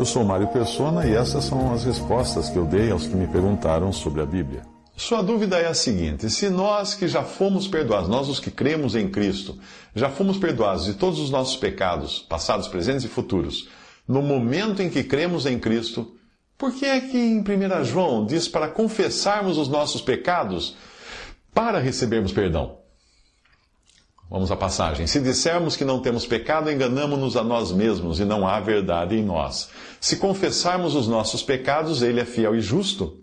Eu sou Mario Persona e essas são as respostas que eu dei aos que me perguntaram sobre a Bíblia. Sua dúvida é a seguinte: se nós que já fomos perdoados, nós os que cremos em Cristo, já fomos perdoados de todos os nossos pecados, passados, presentes e futuros, no momento em que cremos em Cristo, por que é que em 1 João diz para confessarmos os nossos pecados para recebermos perdão? Vamos à passagem. Se dissermos que não temos pecado, enganamo-nos a nós mesmos e não há verdade em nós. Se confessarmos os nossos pecados, Ele é fiel e justo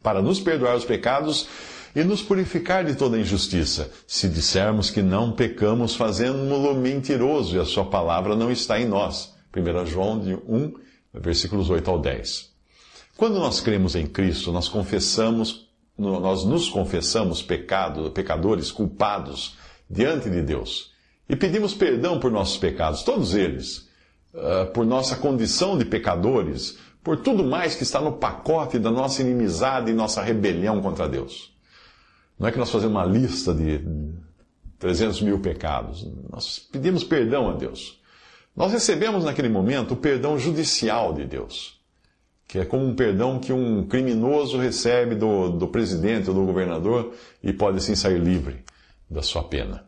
para nos perdoar os pecados e nos purificar de toda injustiça. Se dissermos que não pecamos, fazemo-lo mentiroso, e a sua palavra não está em nós. 1 João 1, versículos 8 ao 10. Quando nós cremos em Cristo, nós nos confessamos pecadores, culpados, diante de Deus, e pedimos perdão por nossos pecados, todos eles, por nossa condição de pecadores, por tudo mais que está no pacote da nossa inimizade e nossa rebelião contra Deus. Não é que nós fazemos uma lista de 300.000 pecados. Nós pedimos perdão a Deus. Nós recebemos naquele momento o perdão judicial de Deus, que é como um perdão que um criminoso recebe do presidente ou do governador e pode assim sair livre da sua pena.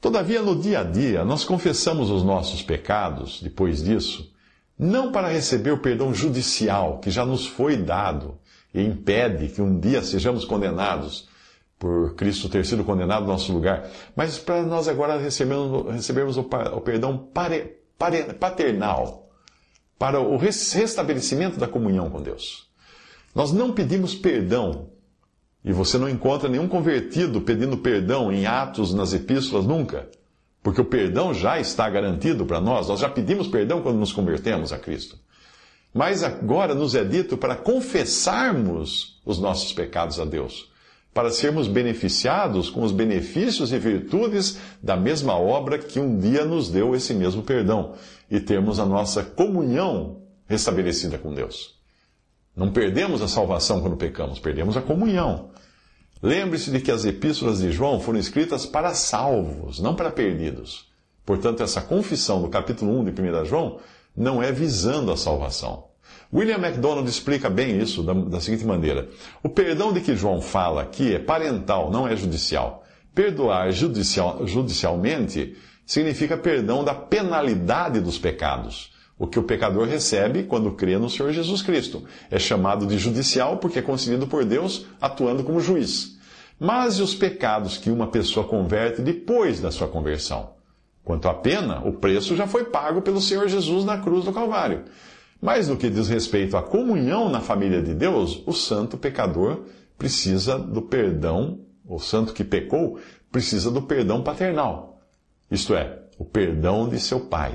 Todavia, no dia a dia, nós confessamos os nossos pecados, depois disso, não para receber o perdão judicial que já nos foi dado e impede que um dia sejamos condenados por Cristo ter sido condenado no nosso lugar, mas para nós agora recebermos o perdão paternal, para o restabelecimento da comunhão com Deus. Nós não pedimos perdão, e você não encontra nenhum convertido pedindo perdão em Atos, nas epístolas, nunca. Porque o perdão já está garantido para nós. Nós já pedimos perdão quando nos convertemos a Cristo. Mas agora nos é dito para confessarmos os nossos pecados a Deus, para sermos beneficiados com os benefícios e virtudes da mesma obra que um dia nos deu esse mesmo perdão, e termos a nossa comunhão restabelecida com Deus. Não perdemos a salvação quando pecamos, perdemos a comunhão. Lembre-se de que as epístolas de João foram escritas para salvos, não para perdidos. Portanto, essa confissão do capítulo 1 de 1 João não é visando a salvação. William MacDonald explica bem isso da seguinte maneira: o perdão de que João fala aqui é parental, não é judicial. Perdoar judicialmente significa perdão da penalidade dos pecados, o que o pecador recebe quando crê no Senhor Jesus Cristo. É chamado de judicial porque é concedido por Deus atuando como juiz. Mas e os pecados que uma pessoa converte depois da sua conversão? Quanto à pena, o preço já foi pago pelo Senhor Jesus na cruz do Calvário. Mas no que diz respeito à comunhão na família de Deus, o santo pecador precisa do perdão, o santo que pecou precisa do perdão paternal, isto é, o perdão de seu pai.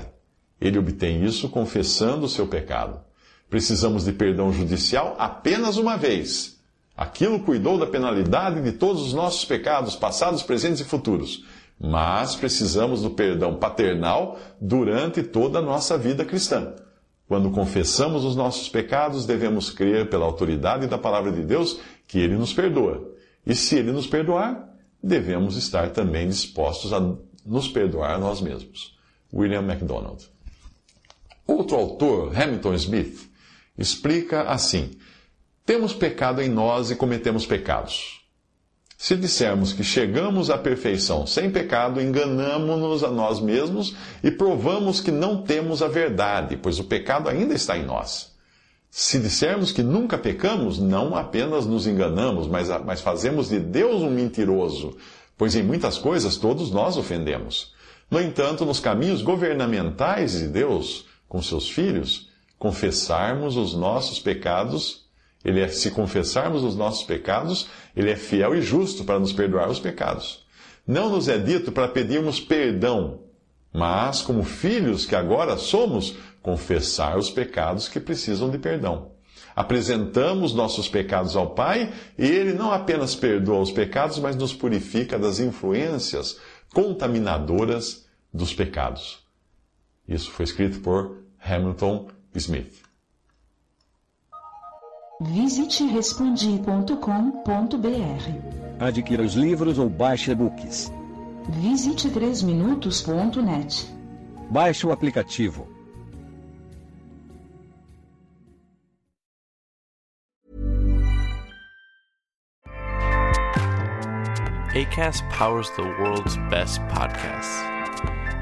Ele obtém isso confessando o seu pecado. Precisamos de perdão judicial apenas uma vez. Aquilo cuidou da penalidade de todos os nossos pecados, passados, presentes e futuros. Mas precisamos do perdão paternal durante toda a nossa vida cristã. Quando confessamos os nossos pecados, devemos crer pela autoridade da palavra de Deus que Ele nos perdoa. E se Ele nos perdoar, devemos estar também dispostos a nos perdoar a nós mesmos. William MacDonald. Outro autor, Hamilton Smith, explica assim: temos pecado em nós e cometemos pecados. Se dissermos que chegamos à perfeição sem pecado, enganamo-nos a nós mesmos e provamos que não temos a verdade, pois o pecado ainda está em nós. Se dissermos que nunca pecamos, não apenas nos enganamos, mas fazemos de Deus um mentiroso, pois em muitas coisas todos nós ofendemos. No entanto, nos caminhos governamentais de Deus com seus filhos, se confessarmos os nossos pecados, Ele é fiel e justo para nos perdoar os pecados. Não nos é dito para pedirmos perdão mas, como filhos que agora somos, confessar os pecados que precisam de perdão. Apresentamos nossos pecados ao Pai e Ele não apenas perdoa os pecados, mas nos purifica das influências contaminadoras dos pecados. Isso foi escrito por Hamilton Smith. Visite respondi.com.br. Adquira os livros ou baixe e-books. Visite 3minutos.net. Baixe o aplicativo. Acast powers the world's best podcasts.